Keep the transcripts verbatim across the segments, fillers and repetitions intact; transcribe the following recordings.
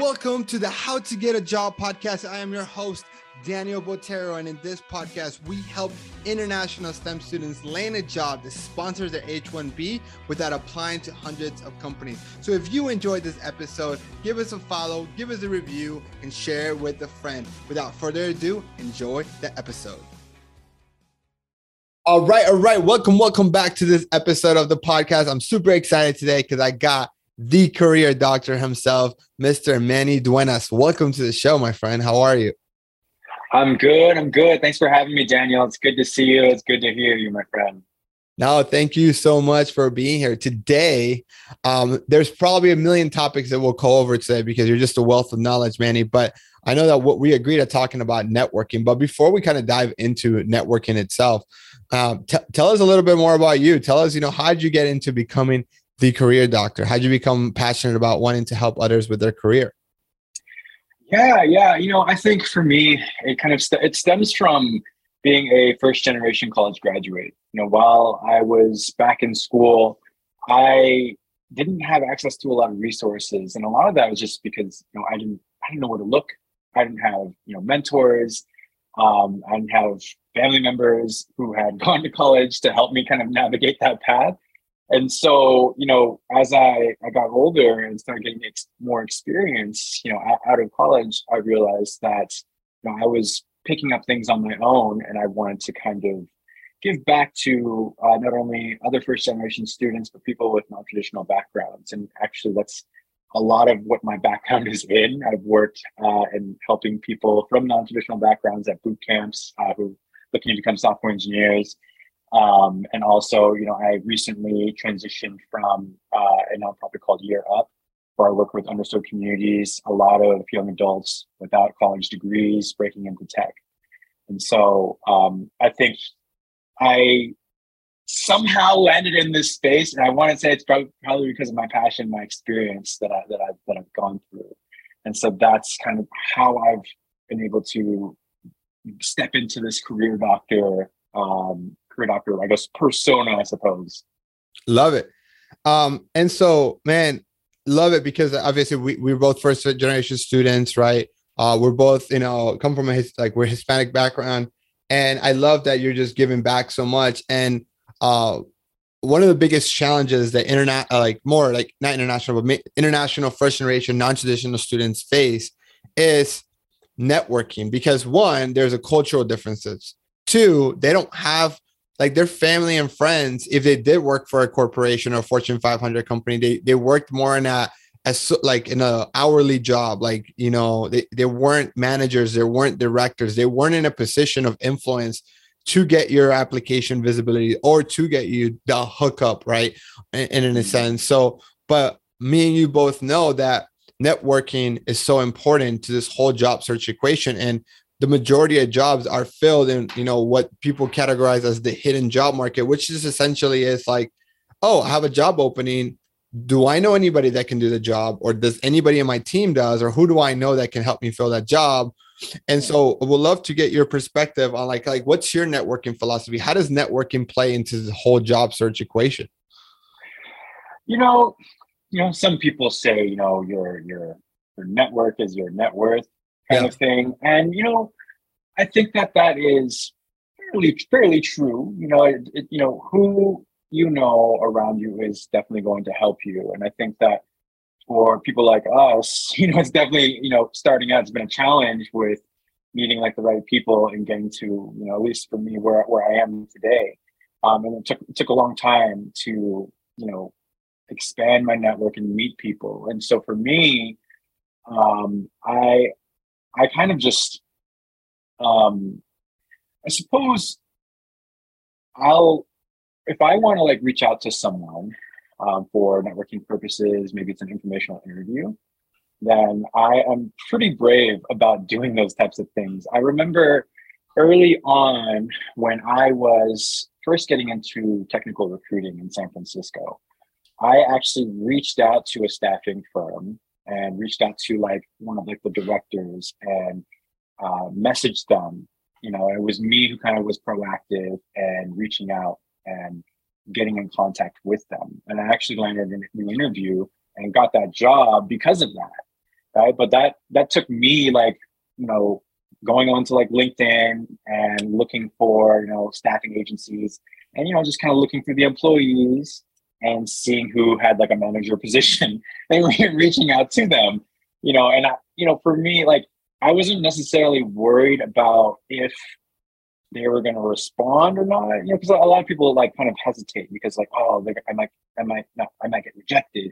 Welcome to the How to Get a Job podcast. I am your host, Daniel Botero, and in this podcast, we help international STEM students land a job that sponsors their H one B without applying to hundreds of companies. So if you enjoyed this episode, give us a follow, give us a review, and share it with a friend. Without further ado, enjoy the episode. All right, all right. Welcome, welcome back to this episode of the podcast. I'm super excited today because I got the career doctor himself, Mister Manny Duenas. Welcome to the show, my friend. How are you? I'm good. I'm good. Thanks for having me, Daniel. It's good to see you. It's good to hear you, my friend. No, thank you so much for being here today. Um, there's probably a million topics that we'll go over today because you're just a wealth of knowledge, Manny. But I know that what we agreed on talking about networking. But before we kind of dive into networking itself, um, t- tell us a little bit more about you. Tell us, you know, how did you get into becoming the career doctor? How'd you become passionate about wanting to help others with their career? Yeah, yeah. You know, I think for me, it kind of st- it stems from being a first generation college graduate. You know, while I was back in school, I didn't have access to a lot of resources, and a lot of that was just because, you know, I didn't I didn't know where to look. I didn't have, you know, mentors. Um, I didn't have family members who had gone to college to help me kind of navigate that path. And so, you know, as I, I got older and started getting ex- more experience, you know, out of college, I realized that, you know, I was picking up things on my own, and I wanted to kind of give back to uh, not only other first generation students, but people with non-traditional backgrounds. And actually, that's a lot of what my background is in. I've worked uh, in helping people from non-traditional backgrounds at boot camps uh, who are looking to become software engineers. Um, and also, you know, I recently transitioned from uh, a nonprofit called Year Up, where I work with underserved communities, a lot of young adults without college degrees breaking into tech. And so um, I think I somehow landed in this space, and I want to say it's probably, probably because of my passion, my experience that I that I've that I've gone through. And so that's kind of how I've been able to step into this career doctor. Um, career doctor, I guess, persona, I suppose. Love it. Um, and so, man, love it because obviously we, we're both first generation students, right? Uh, we're both, you know, come from a, like we're Hispanic background. And I love that you're just giving back so much. And uh, one of the biggest challenges that interna- like more like not international, but international first generation, non-traditional students face is networking, because one, there's a cultural differences. Two, they don't have like their family and friends. If they did work for a corporation or a Fortune five hundred company, they they worked more in a as like in a hourly job. Like, you know, they, they weren't managers, they weren't directors, they weren't in a position of influence to get your application visibility or to get you the hookup, right? And, and in a sense, so but me and you both know that networking is so important to this whole job search equation. And the majority of jobs are filled in, you know, what people categorize as the hidden job market, which is essentially is like, oh, I have a job opening. Do I know anybody that can do the job, or does anybody in my team does, or who do I know that can help me fill that job? And so we'd love to get your perspective on like, like what's your networking philosophy? How does networking play into the whole job search equation? You know, you know, some people say, you know, your, your, your network is your net worth. Kind yeah. of thing. And, you know, I think that that is fairly, fairly true. You know, it, it, you know, who you know around you is definitely going to help you. And I think that for people like us, you know, it's definitely, you know, starting out, it's been a challenge with meeting like the right people and getting to, you know, at least for me, where where I am today. Um, and it took, it took a long time to, you know, expand my network and meet people. And so for me, um, I, I kind of just, um, I suppose I'll, if I want to like reach out to someone uh, for networking purposes, maybe it's an informational interview, then I am pretty brave about doing those types of things. I remember early on when I was first getting into technical recruiting in San Francisco, I actually reached out to a staffing firm and reached out to like one of like the directors and uh, messaged them. You know, it was me who kind of was proactive and reaching out and getting in contact with them. And I actually landed an interview and got that job because of that. right? But that that took me like, you know, going on to like LinkedIn and looking for, you know, staffing agencies and, you know, just kind of looking through the employees and seeing who had like a manager position. They were reaching out to them, you know, and, I, you know, for me, like I wasn't necessarily worried about if they were going to respond or not, you know, because a lot of people like kind of hesitate because like, oh, I might, I might not, I might get rejected,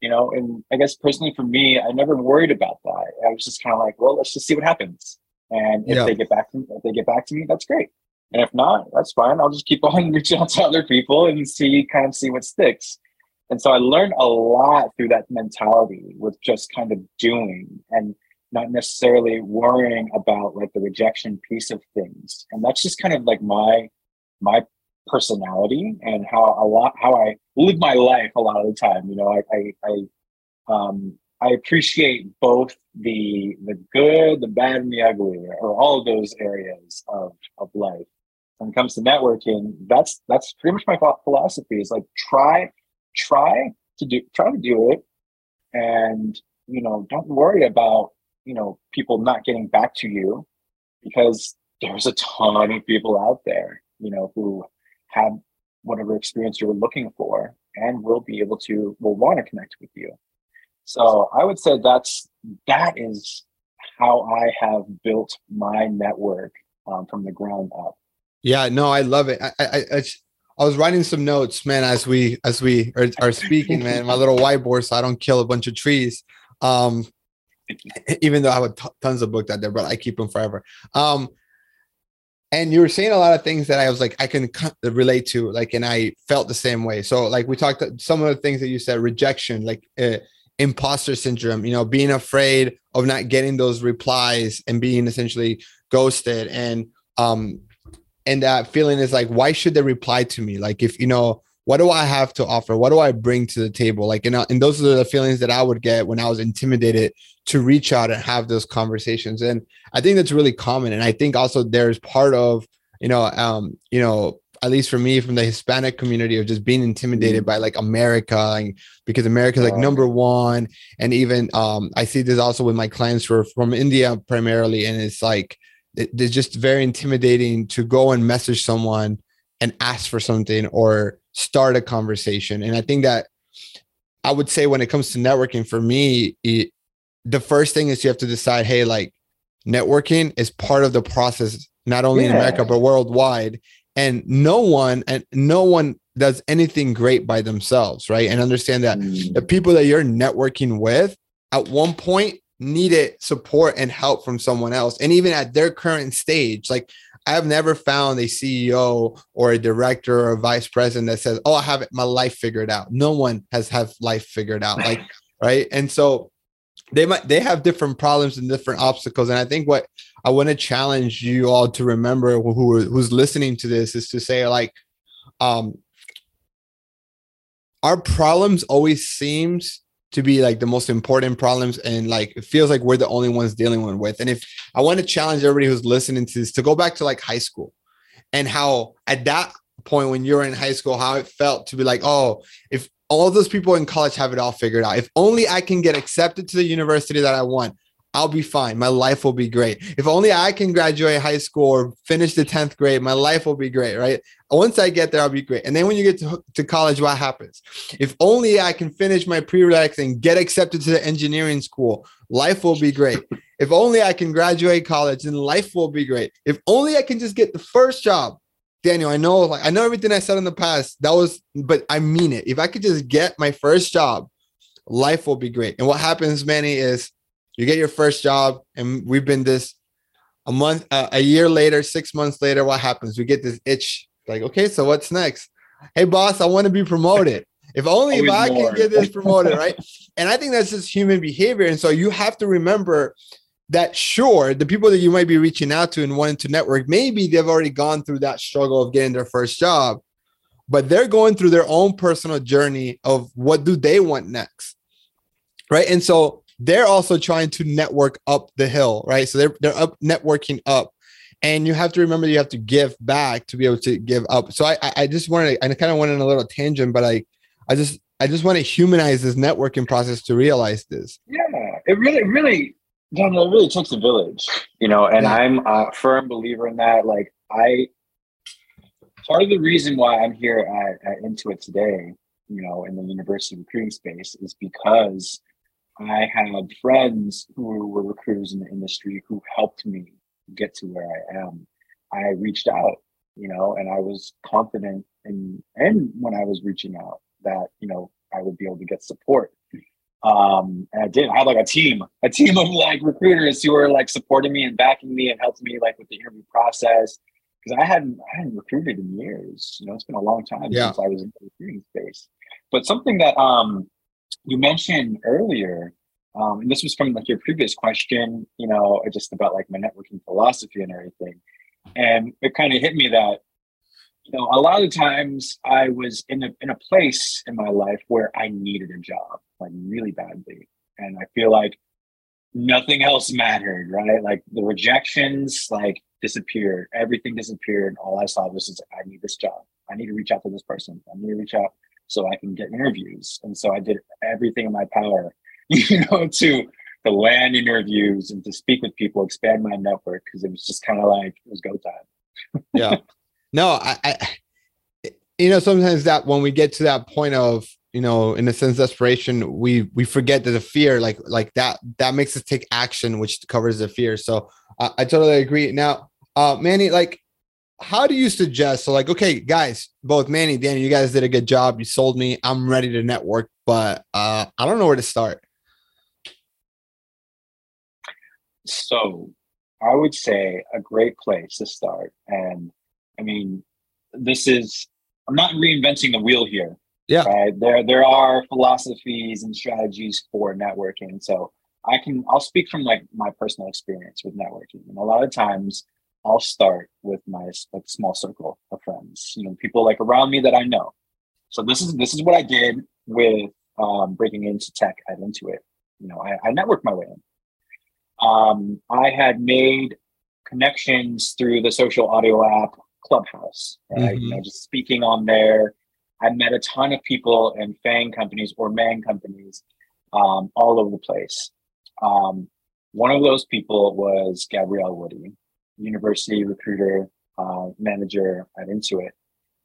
you know, and I guess personally for me, I never worried about that. I was just kind of like, well, let's just see what happens. And if yeah. they get back to me, if they get back to me, that's great. And if not, that's fine. I'll just keep on reaching out to other people and see, kind of see what sticks. And so I learned a lot through that mentality with just kind of doing and not necessarily worrying about like the rejection piece of things. And that's just kind of like my, my personality and how a lot, how I live my life a lot of the time. You know, I, I, I, um, I appreciate both the the good, the bad, and the ugly, or all of those areas of, of life. When it comes to networking, that's that's pretty much my philosophy. Is like try try to do try to do it, and you know, don't worry about you know people not getting back to you, because there's a ton of people out there, you know, who have whatever experience you're looking for, and will be able to will want to connect with you. So I would say that's that is how I have built my network um, from the ground up. Yeah, no, I love it. I, I I I was writing some notes, man, as we as we are, are speaking, man. My little whiteboard, so I don't kill a bunch of trees. Um, even though I have t- tons of books out there, but I keep them forever. Um, and you were saying a lot of things that I was like, I can relate to, like, and I felt the same way. So, like, we talked some of the things that you said, rejection, like. Uh, imposter syndrome, you know, being afraid of not getting those replies and being essentially ghosted. And, um, and that feeling is like, why should they reply to me? Like, if, you know, what do I have to offer? What do I bring to the table? Like, you know, and those are the feelings that I would get when I was intimidated to reach out and have those conversations. And I think that's really common. And I think also there's part of, you know, um, you know, at least for me, from the Hispanic community, of just being intimidated by like America, and because America is like number one. And even um, I see this also with my clients who are from India primarily. And it's like, it, it's just very intimidating to go and message someone and ask for something or start a conversation. And I think that I would say when it comes to networking, for me, it, the first thing is you have to decide, hey, like networking is part of the process, not only yeah. in America, but worldwide. And no one and no one does anything great by themselves, right? And understand that mm. the people that you're networking with at one point needed support and help from someone else. And even at their current stage, like I have never found a C E O or a director or a vice president that says, oh, I have my life figured out. No one has have life figured out, like, right? And so they might they have different problems and different obstacles. And I think what I want to challenge you all to remember, who who's listening to this, is to say, like, um, our problems always seems to be like the most important problems, and like it feels like we're the only ones dealing with. And if I want to challenge everybody who's listening to this to go back to like high school, and how at that point when you're in high school, how it felt to be like, oh, if all those people in college have it all figured out. If only I can get accepted to the university that I want, I'll be fine. My life will be great. If only I can graduate high school or finish the tenth grade, my life will be great, right? Once I get there, I'll be great. And then when you get to, to college, what happens? If only I can finish my prereqs and get accepted to the engineering school, life will be great. If only I can graduate college, then life will be great. If only I can just get the first job. Daniel, I know, like I know everything I said in the past, that was, but I mean it. If I could just get my first job, life will be great. And what happens, Manny, is you get your first job, and we've been this a month, uh, a year later, six months later. What happens? We get this itch, like, okay, so what's next? Hey, boss, I want to be promoted. If only if I more. can get this promoted, right? And I think that's just human behavior. And so you have to remember that, sure, the people that you might be reaching out to and wanting to network, maybe they've already gone through that struggle of getting their first job, but they're going through their own personal journey of what do they want next, right? And so they're also trying to network up the hill, right? So they're they're up networking up, and you have to remember you have to give back to be able to give up. So I I just wanted I kind of went on a little tangent, but I I just I just want to humanize this networking process to realize this. Yeah. it really, really, Daniel, it really takes a village, you know, and yeah. I'm a firm believer in that. Like I, part of the reason why I'm here at, at Intuit today, you know, in the university recruiting space is because I had friends who were recruiters in the industry who helped me get to where I am. I reached out, you know, and I was confident in, and when I was reaching out that, you know, I would be able to get support. Um, and I did. I had like a team, a team of like recruiters who were like supporting me and backing me and helped me like with the interview process. Because I hadn't, I hadn't recruited in years. You know, it's been a long time yeah. since I was in the recruiting space. But something that um, you mentioned earlier, um, and this was from like your previous question, you know, just about like my networking philosophy and everything. And it kind of hit me that, you know, a lot of times I was in a in a place in my life where I needed a job, like really badly. And I feel like nothing else mattered, right? Like the rejections, like, disappeared. Everything disappeared. And all I saw was, just, I need this job. I need to reach out to this person. I need to reach out so I can get interviews. And so I did everything in my power, you know, to to land interviews and to speak with people, expand my network, because it was just kind of like, it was go time. yeah. No, I, I, you know, sometimes that when we get to that point of, you know, in a sense, desperation, we we forget that the fear, like like that, that makes us take action, which covers the fear. So I, I totally agree. Now, Uh, Manny, like, how do you suggest? So like, okay, guys, both Manny, Danny, you guys did a good job. You sold me. I'm ready to network, but uh, I don't know where to start. So I would say a great place to start. And I mean, this is, I'm not reinventing the wheel here. Yeah. Right? There, there are philosophies and strategies for networking. So I can, I'll speak from like my personal experience with networking. And a lot of times, I'll start with my like small circle of friends, you know, people like around me that I know. So this is this is what I did with um, breaking into tech at Intuit. You know, I, I networked my way in. Um, I had made connections through the social audio app Clubhouse, right? Mm-hmm. You know, just speaking on there. I met a ton of people in FANG companies or MANG companies um, all over the place. Um, one of those people was Gabrielle Woody, university recruiter, uh, manager at Intuit.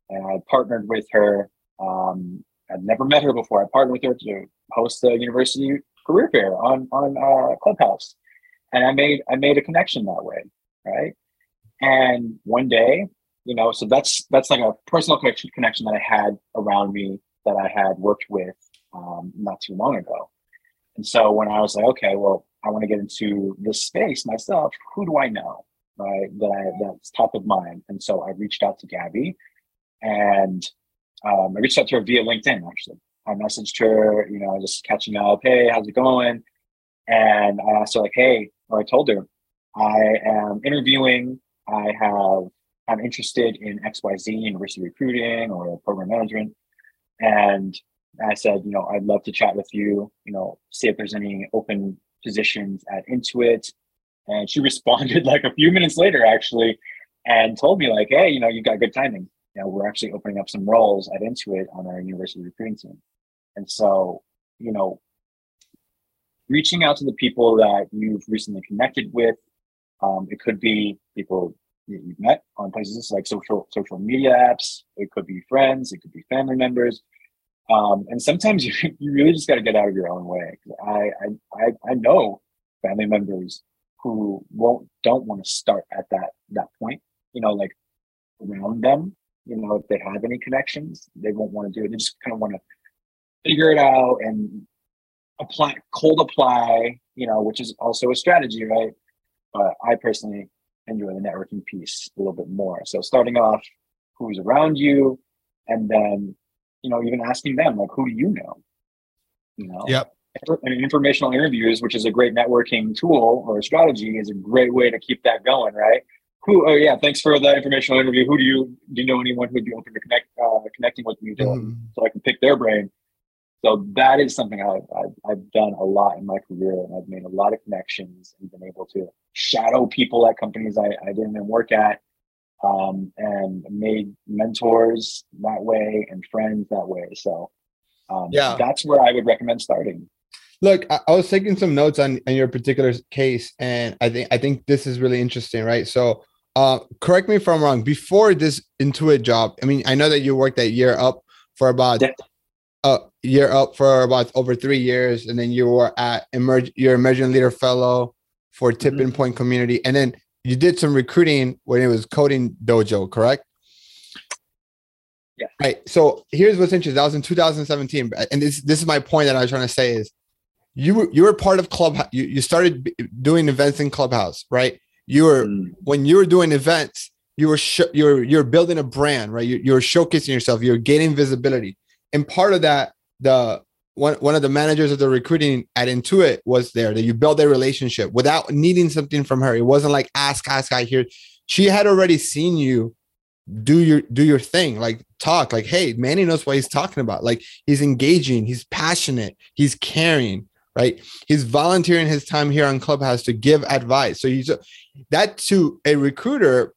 And I partnered with her. Um, I'd never met her before. I partnered with her to host the university career fair on, on uh, Clubhouse. And I made, I made a connection that way. Right. And one day, you know, so that's, that's like a personal connection, connection that I had around me that I had worked with um, not too long ago. And so when I was like, okay, well, I want to get into this space myself. Who do I know? Right, that I, that's top of mind. And so I reached out to Gabby and um, I reached out to her via LinkedIn, actually. I messaged her, you know, just catching up. Hey, how's it going? And I asked her like, hey, or I told her, I am interviewing. I have, I'm interested in X Y Z, university recruiting or program management. And I said, you know, I'd love to chat with you, you know, see if there's any open positions at Intuit. And she responded like a few minutes later, actually, and told me like, hey, you know, you got good timing. You know, we're actually opening up some roles at Intuit on our university recruiting team. And so, you know, reaching out to the people that you've recently connected with, um, it could be people that you've met on places like social social media apps. It could be friends. It could be family members. Um, and sometimes you, you really just got to get out of your own way. I I I know family members who won't don't want to start at that that point, you know, like around them, you know, if they have any connections, they won't want to do it. They just kind of want to figure it out and apply, cold apply, you know, which is also a strategy, right? But I personally enjoy the networking piece a little bit more. So starting off, who's around you, and then, you know, even asking them like, who do you know? You know? Yep. And informational interviews, which is a great networking tool or strategy, is a great way to keep that going, right? Who? Oh yeah, thanks for the informational interview. Who do you do? You know anyone who'd be open to connect uh, connecting with me, to, mm. so I can pick their brain. So that is something I've, I've I've done a lot in my career, and I've made a lot of connections and been able to shadow people at companies I, I didn't even work at, um, and made mentors that way and friends that way. So um, yeah, that's where I would recommend starting. Look, I, I was taking some notes on, on your particular case, and I think I think this is really interesting, right? So, uh, correct me if I'm wrong. Before this Intuit job, I mean, I know that you worked at Year Up for about a uh, year up for about over three years, and then you were at Emerge, your Emerging Leader Fellow for Tipping mm-hmm. Point Community, and then you did some recruiting when it was Coding Dojo, correct? Yeah. Right. So here's what's interesting. That was in two thousand seventeen, and this this is my point that I was trying to say is, you were you were part of Clubhouse. You you started doing events in Clubhouse, right? You were mm. when you were doing events, you were sh- you were you're building a brand, right? You you were showcasing yourself. You're gaining visibility, and part of that, the one one of the managers of the recruiting at Intuit was there. That you built a relationship without needing something from her. It wasn't like ask ask I hear. She had already seen you. do your do your thing, like talk like, hey, Manny knows what he's talking about, like he's engaging, he's passionate, he's caring, right? He's volunteering his time here on Clubhouse to give advice. So you that to a recruiter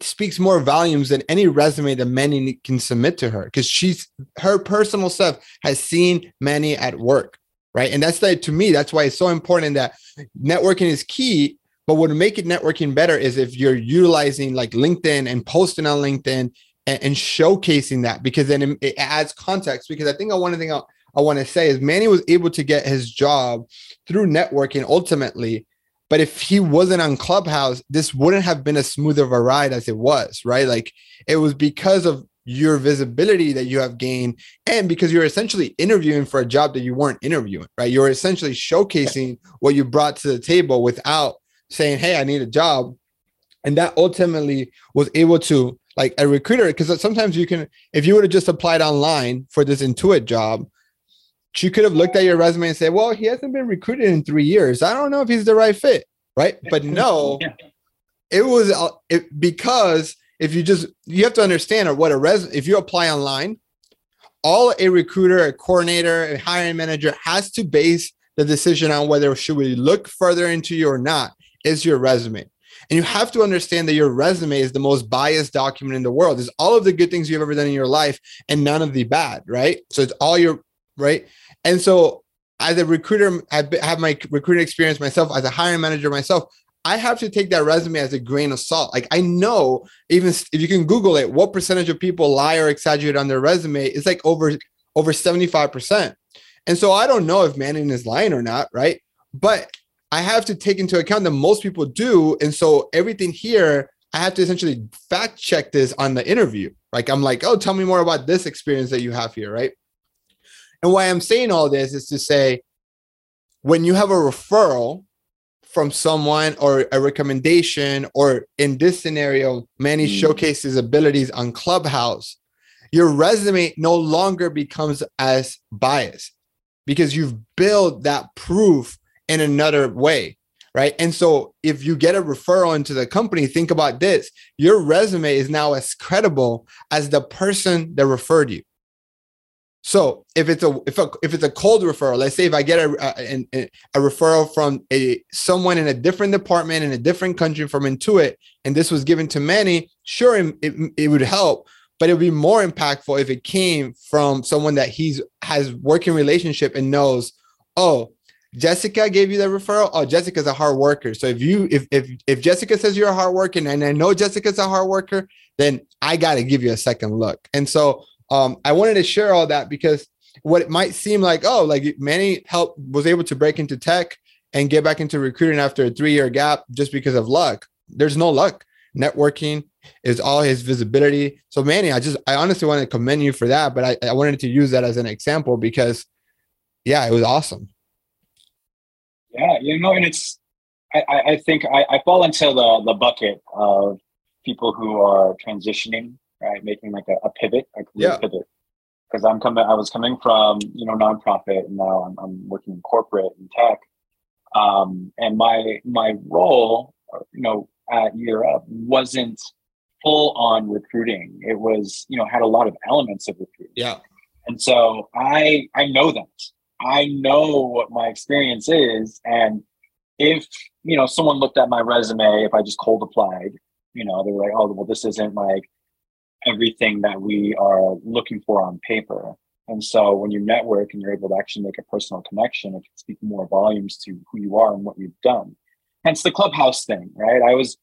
speaks more volumes than any resume that Manny can submit to her, because she's her personal self has seen Manny at work, right? And that's like, to me, that's why it's so important that networking is key. But what would make it networking better is if you're utilizing like LinkedIn and posting on LinkedIn and, and showcasing that, because then it, it adds context. Because I think one thing I, I want to say is Manny was able to get his job through networking ultimately. But if he wasn't on Clubhouse, this wouldn't have been as smooth of a ride as it was, right? Like it was because of your visibility that you have gained, and because you're essentially interviewing for a job that you weren't interviewing, right? You're essentially showcasing what you brought to the table without saying, hey, I need a job. And that ultimately was able to, like a recruiter, because sometimes you can, if you would have just applied online for this Intuit job, she could have looked at your resume and said, well, he hasn't been recruited in three years. I don't know if he's the right fit, right? But no, yeah. it was it, because if you just, you have to understand what a resume, if you apply online, all a recruiter, a coordinator, a hiring manager has to base the decision on whether should we look further into you or not is your resume. And you have to understand that your resume is the most biased document in the world. It's all of the good things you've ever done in your life and none of the bad, right? So it's all your, right? And so as a recruiter, I have my recruiting experience myself, as a hiring manager myself, I have to take that resume as a grain of salt. Like I know, even if you can Google it, what percentage of people lie or exaggerate on their resume, it's like over, over seventy-five percent. And so I don't know if Manning is lying or not, right? But I have to take into account that most people do. And so everything here, I have to essentially fact check this on the interview. Like, I'm like, oh, tell me more about this experience that you have here, right? And why I'm saying all this is to say, when you have a referral from someone or a recommendation, or in this scenario, Manny mm. showcases abilities on Clubhouse, your resume no longer becomes as biased because you've built that proof in another way, right? And so if you get a referral into the company, think about this. Your resume is now as credible as the person that referred you. So if it's a if a, if it's a cold referral, let's say if I get a, a, a, a referral from a someone in a different department in a different country from Intuit, and this was given to Manny, sure, it, it, it would help, but it would be more impactful if it came from someone that he's has working relationship and knows, oh, Jessica gave you that referral. Oh, Jessica's a hard worker. So if you if if if Jessica says you're a hard worker, and I know Jessica's a hard worker, then I got to give you a second look. And so um, I wanted to share all that because what it might seem like, oh, like Manny helped was able to break into tech and get back into recruiting after a three year gap just because of luck. There's no luck. Networking is all his visibility. So Manny, I just I honestly want to commend you for that, but I, I wanted to use that as an example because, yeah, it was awesome. Yeah, you know, and it's, I, I think I, I fall into the, the bucket of people who are transitioning, right? Making like a, a pivot, a career yeah. pivot. Because I'm coming, I was coming from, you know, nonprofit, and now I'm, I'm working in corporate and tech. Um, and my, my role, you know, at Year Up wasn't full on recruiting. It was, you know, had a lot of elements of recruiting. Yeah. And so I, I know that. I know what my experience is, and if, you know, someone looked at my resume, if I just cold applied, you know, they were like, oh, well, this isn't like everything that we are looking for on paper. And so when you network and you're able to actually make a personal connection, it can speak more volumes to who you are and what you've done. Hence the Clubhouse thing, right? I was,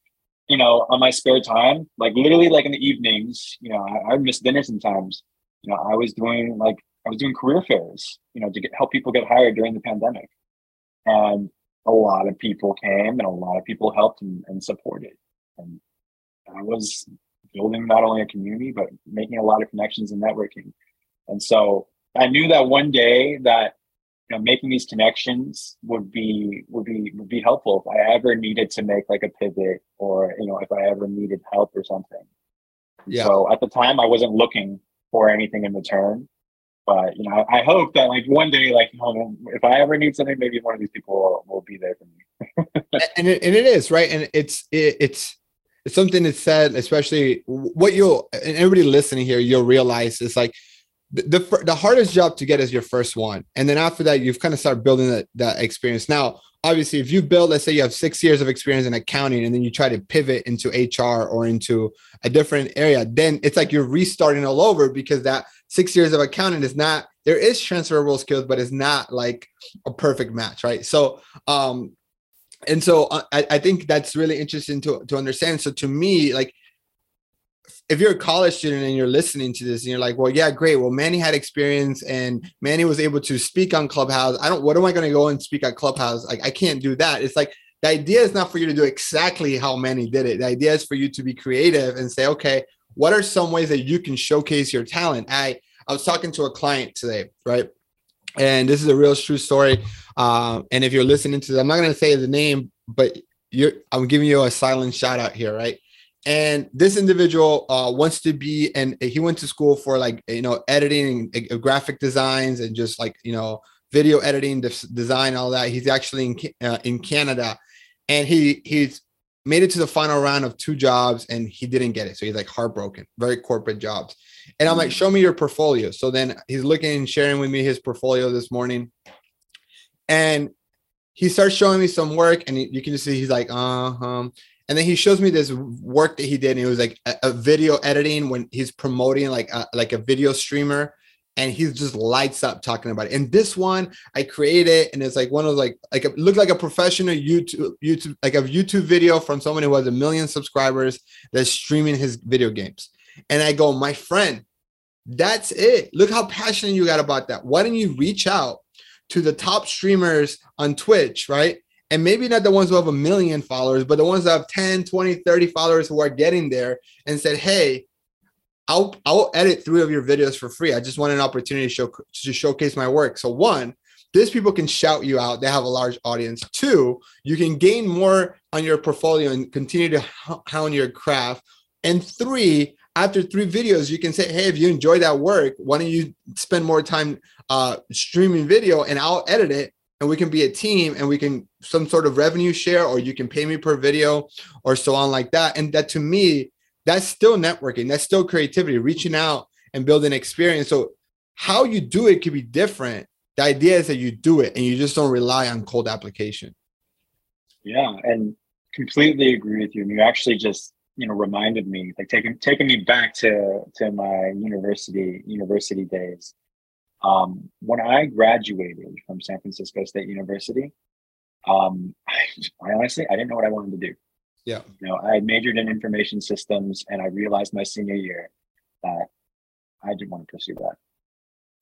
you know, on my spare time, like literally like in the evenings, you know, I, I miss dinner sometimes. You know, I was doing like, I was doing career fairs, you know, to get, help people get hired during the pandemic. And a lot of people came and a lot of people helped and, and supported. And I was building not only a community, but making a lot of connections and networking. And so I knew that one day that, you know, making these connections would be would be would be helpful if I ever needed to make like a pivot, or, you know, if I ever needed help or something. Yeah. So at the time I wasn't looking for anything in return, but, you know, I, I hope that like one day, like, you know, if I ever need something, maybe one of these people will, will be there for me. and it, and it is right, and it's it, it's. It's something that's said, especially what you'll, and everybody listening here, you'll realize it's like the, the the hardest job to get is your first one. And then after that, you've kind of started building that, that experience. Now, obviously, if you build, let's say you have six years of experience in accounting, and then you try to pivot into H R or into a different area, then it's like you're restarting all over, because that six years of accounting is not, there is transferable skills, but it's not like a perfect match, right? So, um, And so I, I think that's really interesting to, to understand. So to me, like, if you're a college student and you're listening to this and you're like, well, yeah, great. Well, Manny had experience and Manny was able to speak on Clubhouse. I don't, what am I going to go and speak at Clubhouse? Like, I can't do that. It's like, the idea is not for you to do exactly how Manny did it. The idea is for you to be creative and say, okay, what are some ways that you can showcase your talent? I, I was talking to a client today, right? And this is a real true story. Um, and if you're listening to this, I'm not going to say the name, but you're, I'm giving you a silent shout out here, right? And this individual uh, wants to be, and he went to school for like, you know, editing and uh, graphic designs and just like, you know, video editing, design, all that. He's actually in uh, in Canada, and he he's made it to the final round of two jobs and he didn't get it. So he's like heartbroken, very corporate jobs. And I'm like, show me your portfolio. So then he's looking and sharing with me his portfolio this morning. And he starts showing me some work, and you can just see he's like, uh-huh. And then he shows me this work that he did. And it was like a, a video editing when he's promoting like a, like a video streamer. And he just lights up talking about it. And this one I created, and it's like one of like like it looked like a professional YouTube YouTube like a YouTube video from someone who has a million subscribers that's streaming his video games. And I go, my friend, that's it. Look how passionate you got about that. Why don't you reach out to the top streamers on Twitch, right? And maybe not the ones who have a million followers, but the ones that have ten, twenty, thirty followers who are getting there, and said, hey, I'll, I'll edit three of your videos for free. I just want an opportunity to, show, to showcase my work. So one, these people can shout you out. They have a large audience. Two, you can gain more on your portfolio and continue to hound your craft. And three, after three videos, you can say, hey, if you enjoy that work, why don't you spend more time uh, streaming video, and I'll edit it, and we can be a team, and we can some sort of revenue share, or you can pay me per video or so on like that. And that, to me, that's still networking. That's still creativity, reaching out and building experience. So how you do it could be different. The idea is that you do it and you just don't rely on cold application. Yeah, and completely agree with you. And you actually just, you know, reminded me, like taking taking me back to to my university university days. Um, when I graduated from San Francisco State University, um, I, I honestly I didn't know what I wanted to do. Yeah, you know, I majored in information systems, and I realized my senior year that I didn't want to pursue that.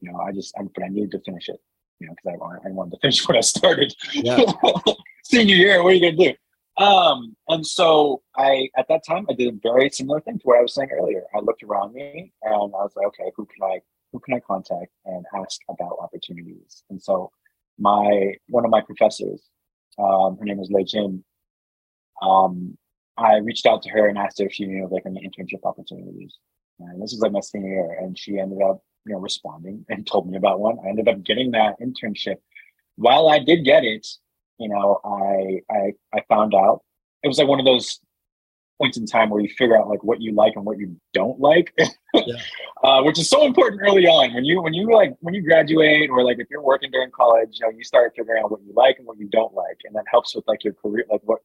You know, I just, I, but I needed to finish it. You know, because I, I wanted to finish what I started. Yeah. Senior year, what are you gonna do? Um, and so I, at that time, I did a very similar thing to what I was saying earlier. I looked around me, and I was like, okay, who can I, who can I contact and ask about opportunities? And so, my one of my professors, um, her name was Lei Jin. Um, I reached out to her and asked her if she knew like any internship opportunities. And this was like my senior year, and she ended up, you know, responding and told me about one. I ended up getting that internship. While I did get it, you know, I I I found out it was like one of those points in time where you figure out like what you like and what you don't like, yeah. uh, which is so important early on when you when you like when you graduate, or like if you're working during college, you know, you start figuring out what you like and what you don't like, and that helps with like your career, like what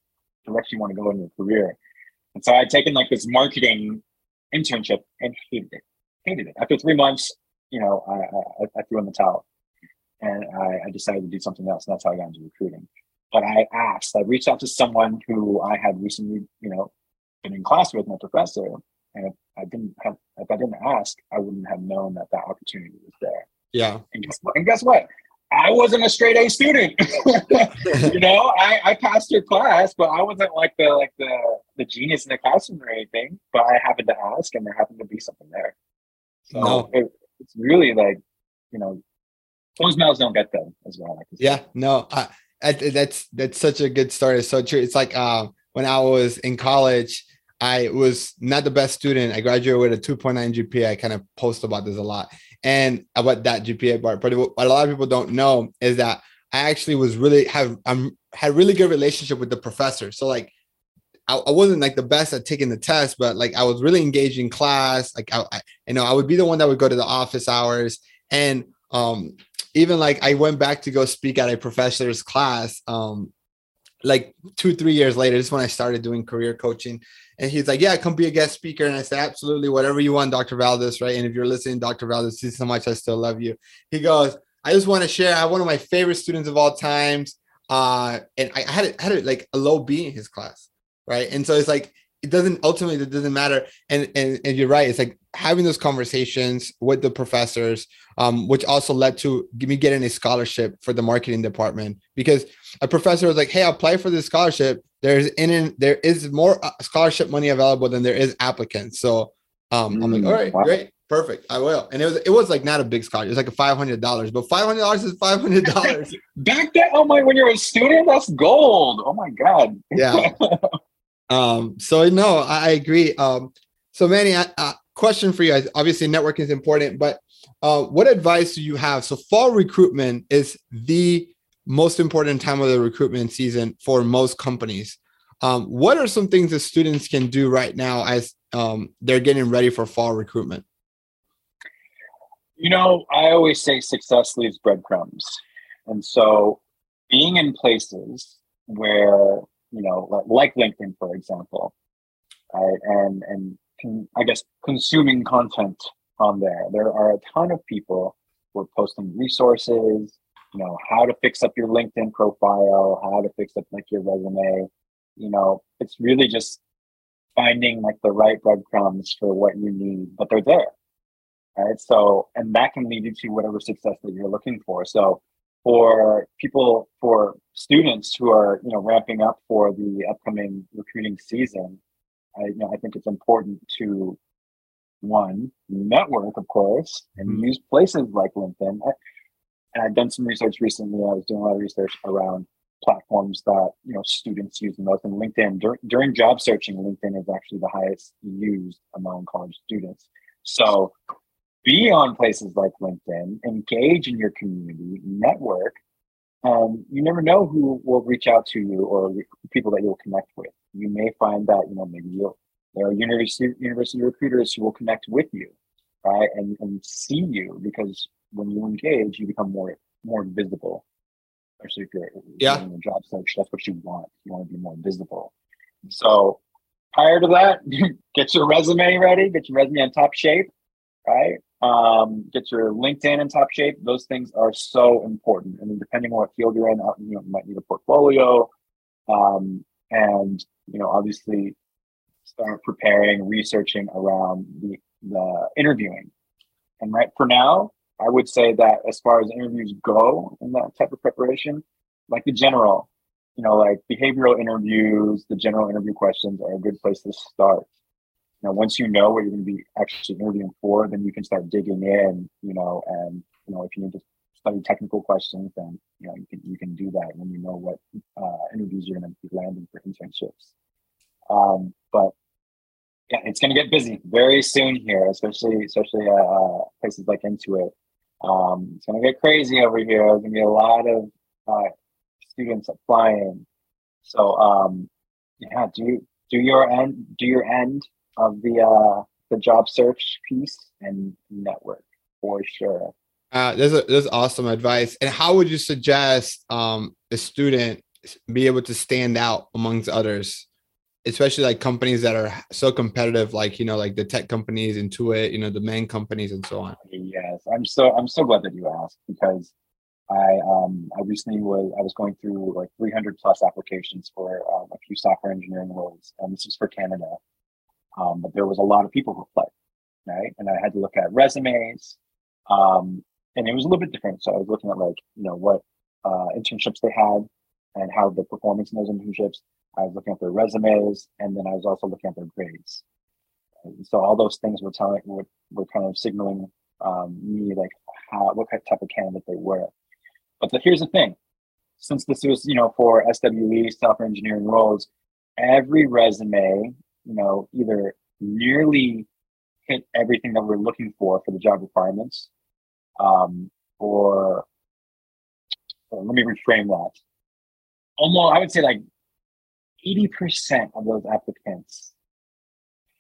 direction you want to go in your career. And so I had taken like this marketing internship and hated it, hated it. After three months, you know, I, I, I threw in the towel and I, I decided to do something else. And that's how I got into recruiting. But I asked, I reached out to someone who I had recently, you know, been in class with, my professor. And if I didn't have, if I didn't ask, I wouldn't have known that that opportunity was there. Yeah. And guess what? And guess what? I wasn't a straight A student. You know, I, I passed her class, but I wasn't like the like the the genius in the classroom or anything. But I happened to ask, and there happened to be something there. So no. it, it's really like, you know, closed mouths don't get them as well. Like yeah. Story. No. I, I, that's that's such a good story. It's so true. It's like um, when I was in college, I was not the best student. I graduated with a two point nine G P A. I kind of post about this a lot and about that G P A part. But what a lot of people don't know is that I actually was really have um, had really good relationship with the professor. So like I, I wasn't like the best at taking the test, but like I was really engaged in class. Like I, I you know I would be the one that would go to the office hours, and um, even like I went back to go speak at a professor's class. Um, like two, three years later, this is when I started doing career coaching. And he's like, yeah, come be a guest speaker. And I said, absolutely, whatever you want, Doctor Valdez, right? And if you're listening, Doctor Valdez, this is how much I still love you. He goes, I just want to share, I have one of my favorite students of all times. Uh, and I had it, had it like a low B in his class, right? And so it's like, it doesn't, ultimately, it doesn't matter. And, and, and you're right. It's like having those conversations with the professors, um, which also led to me getting a scholarship for the marketing department, because a professor was like, hey, apply for this scholarship. There's in there is more scholarship money available than there is applicants. So um, mm, I'm like, all right, wow. Great, perfect, I will. And it was it was like not a big scholarship. It was like a five hundred dollars, but five hundred dollars is five hundred dollars. Back then, oh my, when you're a student, that's gold. Oh my God. Yeah. um. So no, I, I agree. Um. So Manny, I, I, question for you. Obviously, networking is important, but uh, what advice do you have? So fall recruitment is the most important time of the recruitment season for most companies. Um, what are some things that students can do right now as um, they're getting ready for fall recruitment? You know, I always say success leaves breadcrumbs. And so being in places where, you know, like LinkedIn, for example, right, and, and con- I guess consuming content on there, there are a ton of people who are posting resources, you know, how to fix up your LinkedIn profile, how to fix up like your resume. You know, it's really just finding like the right breadcrumbs for what you need, but they're there, right? So, and that can lead you to whatever success that you're looking for. So for people, for students who are, you know, ramping up for the upcoming recruiting season, I, you know, I think it's important to, one, network, of course, and mm-hmm. use places like LinkedIn. I, And I've done some research recently. I was doing a lot of research around platforms that, you know, students use the most. And LinkedIn, dur- during job searching, LinkedIn is actually the highest used among college students. So be on places like LinkedIn, engage in your community, network. Um, you never know who will reach out to you or re- people that you'll connect with. You may find that, you know, maybe you'll, there are university, university recruiters who will connect with you, right? And, and see you, because when you engage, you become more more visible, especially if you're yeah. doing a job search. That's what you want. You want to be more visible. So prior to that, get your resume ready. Get your resume in top shape, right? Um, get your LinkedIn in top shape. Those things are so important. And then depending on what field you're in, you know, you might need a portfolio. Um, and, you know, obviously start preparing, researching around the, the interviewing. And right for now, I would say that as far as interviews go and that type of preparation, like the general, you know, like behavioral interviews, the general interview questions are a good place to start. Now, once you know what you're going to be actually interviewing for, then you can start digging in, you know, and, you know, if you need to study technical questions, then, you know, you can, you can do that when you know what uh, interviews you're going to be landing for internships. Um, but yeah, it's going to get busy very soon here, especially, especially uh, places like Intuit. Um, it's going to get crazy over here. There's going to be a lot of uh, students applying. So, um, yeah, do do your end, do your end of the uh, the job search piece and network for sure. Uh, there's a, there's awesome advice. And how would you suggest um, a student be able to stand out amongst others, especially like companies that are so competitive, like, you know, like the tech companies, Intuit, you know, the MANG companies and so on? Yes, I'm so I'm so glad that you asked, because I um I recently was I was going through like three hundred plus applications for um, a few software engineering roles, and this was for Canada. Um, but there was a lot of people who applied, right? And I had to look at resumes, um, and it was a little bit different. So I was looking at like you know what uh, internships they had and how the performance in those internships. I was looking at their resumes, and then I was also looking at their grades. And so all those things were telling were, were kind of signaling um, me like how what type of candidate they were. But the, here's the thing, since this was, you know, for S W E, software engineering roles, every resume, you know, either nearly hit everything that we're looking for for the job requirements, um, or, or let me reframe that. Almost, I would say like eighty percent of those applicants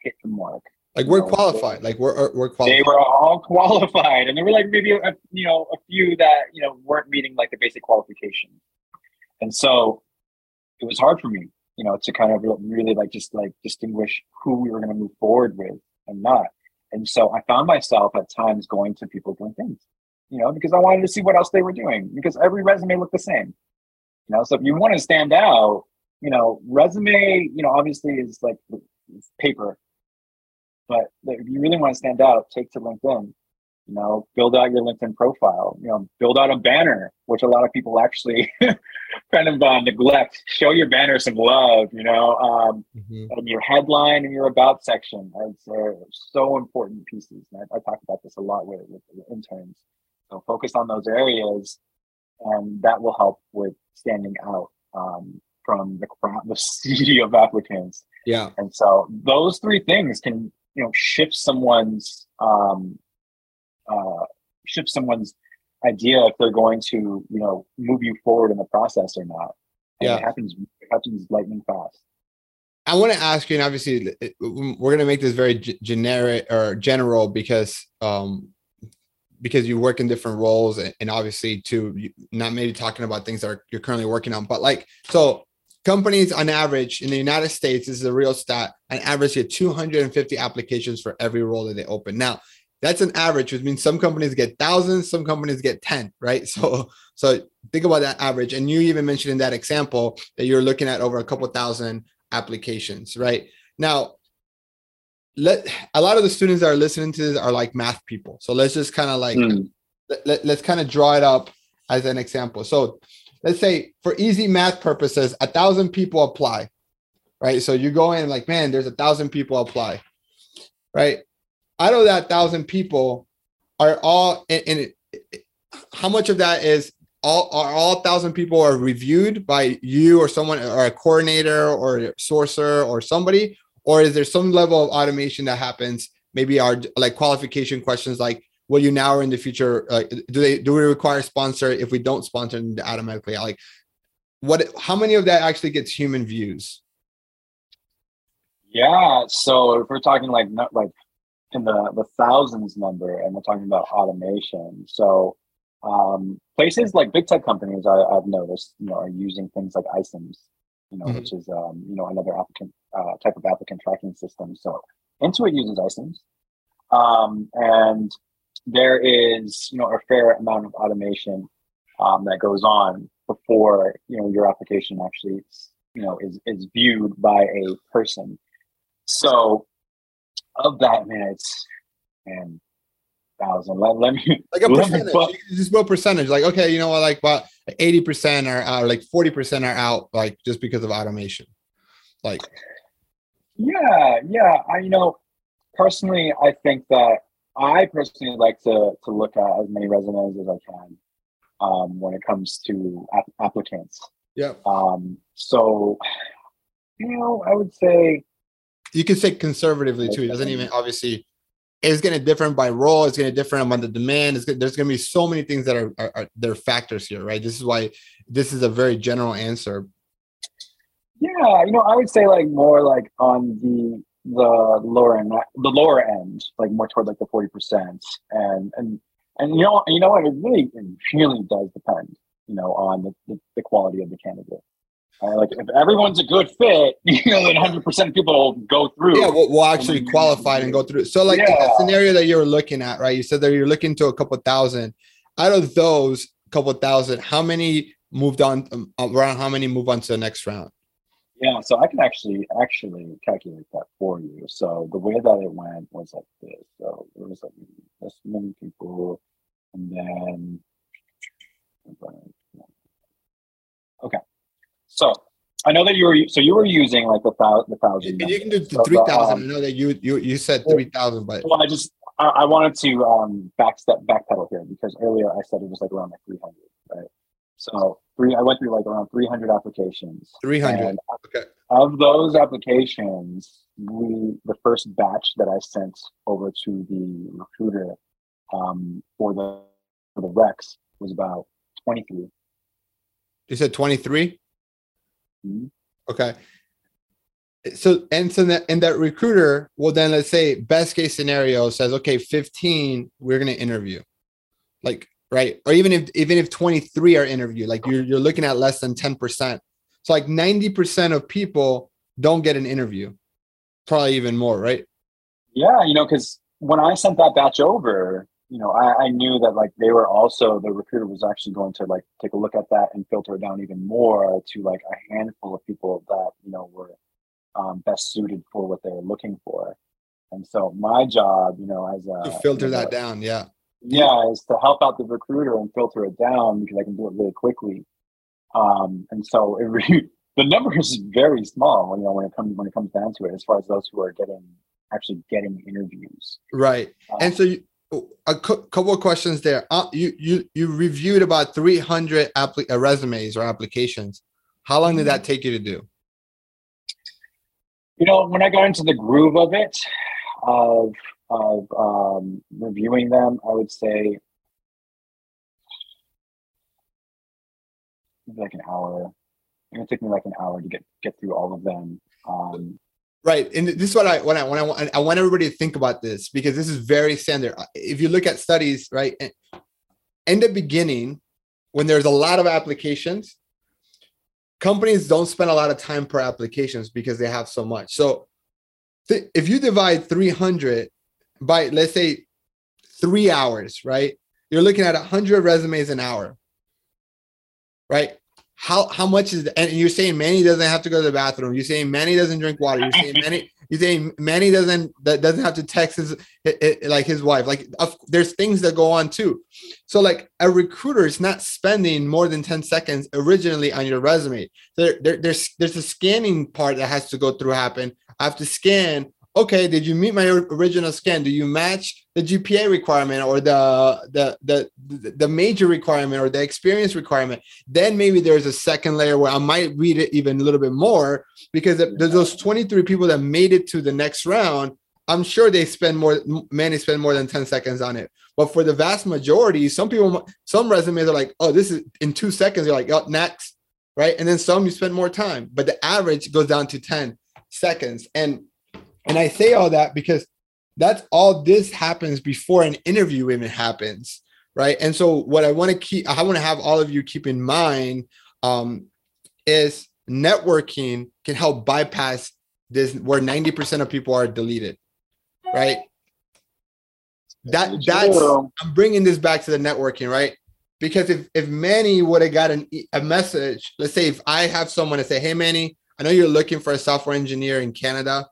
hit the mark. Like we're qualified, like we're we're qualified. They were all qualified, and there were like maybe a, you know a few that you know weren't meeting like the basic qualification, and so it was hard for me, you know, to kind of really like just like distinguish who we were going to move forward with and not. And so I found myself at times going to people doing things, you know, because I wanted to see what else they were doing, because every resume looked the same, you know. So if you want to stand out, you know, resume, you know, obviously is like it's paper. But if you really want to stand out, take to LinkedIn, you know, build out your LinkedIn profile, you know, build out a banner, which a lot of people actually kind of uh, neglect. Show your banner some love, you know, um, mm-hmm. and your headline and your about section. It's uh, so important pieces. And I, I talk about this a lot with, with, with interns. So focus on those areas, and that will help with standing out um, from the crowd, the sea of applicants. Yeah. And so those three things can, you know, shift someone's um, uh, shift someone's idea if they're going to, you know, move you forward in the process or not. And yeah, it happens. It happens lightning fast. I want to ask you, and obviously we're going to make this very g- generic or general because um, because you work in different roles, and, and obviously too, not maybe talking about things that are, you're currently working on, but like so. Companies, on average, in the United States, this is a real stat, on average, get two hundred fifty applications for every role that they open. Now, that's an average, which means some companies get thousands, some companies get ten, right? So, so think about that average. And you even mentioned in that example that you're looking at over a couple thousand applications, right? Now, let a lot of the students that are listening to this are like math people. So let's just kind of like, mm. let, let, let's kind of draw it up as an example. So let's say for easy math purposes, a thousand people apply, right? So you go in like, man, there's a thousand people apply, right? Out of that thousand people are all, and, and it, it, how much of that is all, are all thousand people are reviewed by you or someone or a coordinator or a sourcer or somebody, or is there some level of automation that happens? Maybe our like qualification questions like, will you now or in the future, uh, do they do we require sponsor? If we don't sponsor them automatically, like what? How many of that actually gets human views? Yeah, so if we're talking like not like in the, the thousands number, and we're talking about automation, so um, places like big tech companies, I, I've noticed, you know, are using things like I C I M S, you know, mm-hmm. which is um, you know another applicant uh, type of applicant tracking system. So Intuit uses I C I M S, um, and there is, you know, a fair amount of automation um, that goes on before, you know, your application actually, you know, is is viewed by a person. So, of that, man, it's and thousand. Let, let me like a percentage. Me, just real percentage. Like, okay, you know what? Like, about eighty percent are out. Like, forty percent are out. Like, just because of automation. Like, yeah, yeah. I, you know, personally, I think that. I personally like to to look at as many resumes as I can um, when it comes to ap- applicants. Yeah. Um, so, you know, I would say you could say conservatively too. It doesn't even obviously. It's going to differ by role. It's going to differ on the demand. It's gonna, there's going to be so many things that are, are, are there are factors here, right? This is why this is a very general answer. Yeah, you know, I would say like more like on the. the lower end, the lower end, like more toward like the forty percent, and and and you know, you know what, it really, it really does depend, you know, on the, the, the quality of the candidate. Uh, like if everyone's a good fit, you know, then one hundred percent of people will go through. Yeah, we'll, we'll actually qualify and go through. So like yeah. the scenario that you were looking at, right? You said that you're looking to a couple thousand. Out of those couple thousand, how many moved on um, around? How many move on to the next round? Yeah, so I can actually actually calculate that for you. So the way that it went was like this. So there was like this many people, and then okay. So I know that you were so you were using like the thousand. The thousand you can do the so three thousand. Um, I know that you you you said three thousand, but well, I just I, I wanted to um backstep backpedal here because earlier I said it was like around like three hundred, right? So three, I went through like around three hundred applications. Three hundred. Okay. Of those applications, we the first batch that I sent over to the recruiter um for the for the recs was about twenty three. You said twenty three? Mm-hmm. Okay. So and so that and that recruiter will then, let's say, best case scenario says, okay, fifteen, we're gonna interview. Like right. Or even if even if twenty-three are interviewed, like you're you're looking at less than ten percent. So like ninety percent of people don't get an interview. Probably even more, right? Yeah, you know, because when I sent that batch over, you know, I, I knew that like they were also, the recruiter was actually going to like take a look at that and filter it down even more to like a handful of people that, you know, were um, best suited for what they were looking for. And so my job, you know, as a- to filter you know, that down, yeah. Yeah, is to help out the recruiter and filter it down because I can do it really quickly. Um, and so it re- the number is very small when, you know, when it comes when it comes down to it, as far as those who are getting, actually getting interviews. Right. Um, and so you- a cu- couple of questions there. Uh, you you you reviewed about three hundred appli- uh, resumes or applications. How long did that take you to do? You know, when I got into the groove of it, of of um, reviewing them, I would say maybe like an hour. It took me like an hour to get, get through all of them. Um, Right. And this is what I when I when I I want everybody to think about this, because this is very standard. If you look at studies, right, in the beginning, when there's a lot of applications, companies don't spend a lot of time per applications because they have so much. So th- if you divide three hundred by, let's say, three hours, right, you're looking at one hundred resumes an hour, right? How how much is the, and you're saying Manny doesn't have to go to the bathroom. You're saying Manny doesn't drink water. You're saying Manny. You're saying Manny doesn't that doesn't have to text his it, it, like his wife. Like of, there's things that go on too. So like a recruiter is not spending more than ten seconds originally on your resume. There, there there's there's a scanning part that has to go through happen. I have to scan. Okay, did you meet my original scan? Do you match the G P A requirement or the the the the major requirement or the experience requirement? Then maybe there's a second layer where I might read it even a little bit more, because there's those twenty-three people that made it to the next round. I'm sure they spend more, Manny spend more than ten seconds on it. But for the vast majority, some people, some resumes are like, oh, this is in two seconds. You're like, oh, next, right? And then some you spend more time, but the average goes down to ten seconds. And And I say all that because that's all this happens before an interview even happens, right? And so what I want to keep, I want to have all of you keep in mind um, is networking can help bypass this where ninety percent of people are deleted, right? That that's, I'm bringing this back to the networking, right? Because if, if Manny would have got an, a message, let's say if I have someone to say, hey, Manny, I know you're looking for a software engineer in Canada.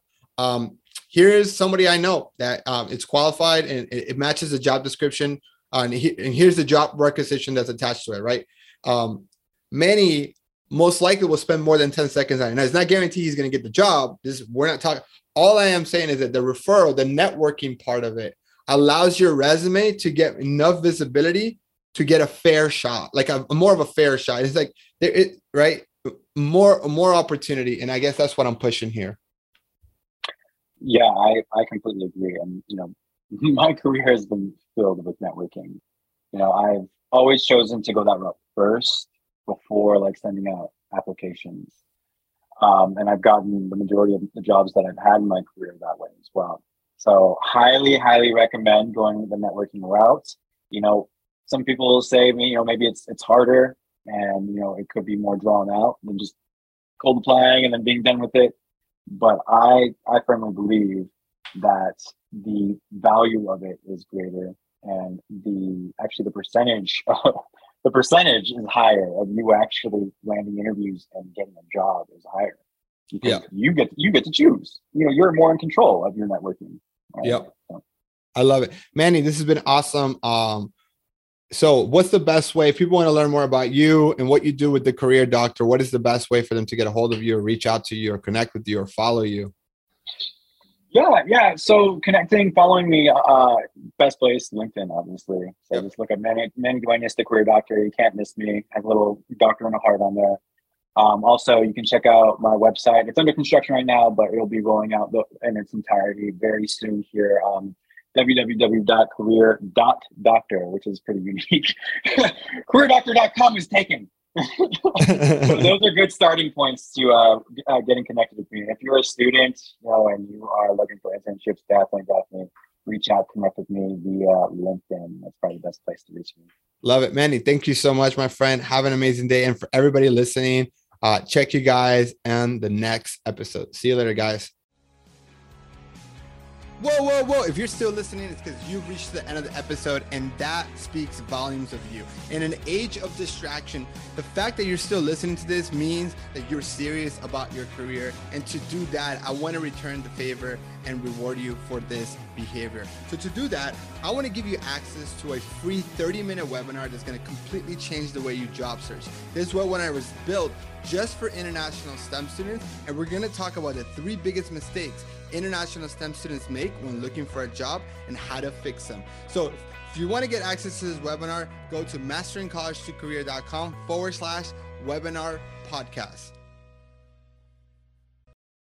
Um, here's somebody I know that um, it's qualified and it, it matches the job description uh, and, he, and here's the job requisition that's attached to it, right? Um, Manny most likely will spend more than ten seconds on it. Now, it's not guaranteed he's going to get the job. This we're not talking. All I am saying is that the referral, the networking part of it allows your resume to get enough visibility to get a fair shot, like a more of a fair shot. It's like, there, it, right? More, more opportunity. And I guess that's what I'm pushing here. Yeah, I, I completely agree. And, you know, my career has been filled with networking. You know, I've always chosen to go that route first before like sending out applications. Um, and I've gotten the majority of the jobs that I've had in my career that way as well. So highly, highly recommend going the networking route. You know, some people will say, you know, maybe it's it's harder and, you know, it could be more drawn out than just cold applying and then being done with it. But I, I firmly believe that the value of it is greater, and the actually the percentage of, the percentage is higher of you actually landing interviews and getting a job is higher, because yeah. you get you get to choose. You know, you're more in control of your networking. Right? Yep, so. I love it, Manny. This has been awesome. Um, so, what's the best way if people want to learn more about you and what you do with the Career Doctor? What is the best way for them to get a hold of you, or reach out to you, or connect with you, or follow you? Yeah, yeah. So connecting, following me, uh, best place, LinkedIn, obviously. So yep. just look up Manny, Manny Duenas, the Career Doctor. You can't miss me. I have a little doctor and a heart on there. Um, also, you can check out my website. It's under construction right now, but it'll be rolling out in its entirety very soon here. Um, w w w dot career dot doctor, which is pretty unique. career doctor dot com is taken. So those are good starting points to uh, uh, getting connected with me. If you're a student, you know, and you are looking for internships, definitely, definitely reach out, connect with me via LinkedIn. That's probably the best place to reach me. Love it, Manny. Thank you so much, my friend. Have an amazing day. And for everybody listening, uh, check you guys in the next episode. See you later, guys. Whoa, whoa, whoa. If you're still listening, it's because you've reached the end of the episode, and that speaks volumes of you. In an age of distraction, the fact that you're still listening to this means that you're serious about your career. And to do that, I want to return the favor and reward you for this behavior. So to do that, I want to give you access to a free thirty minute webinar that's going to completely change the way you job search. This webinar was built just for international STEM students, and we're going to talk about the three biggest mistakes international STEM students make when looking for a job and how to fix them. So if you want to get access to this webinar, go to mastering college to career dot com forward slash webinar podcast.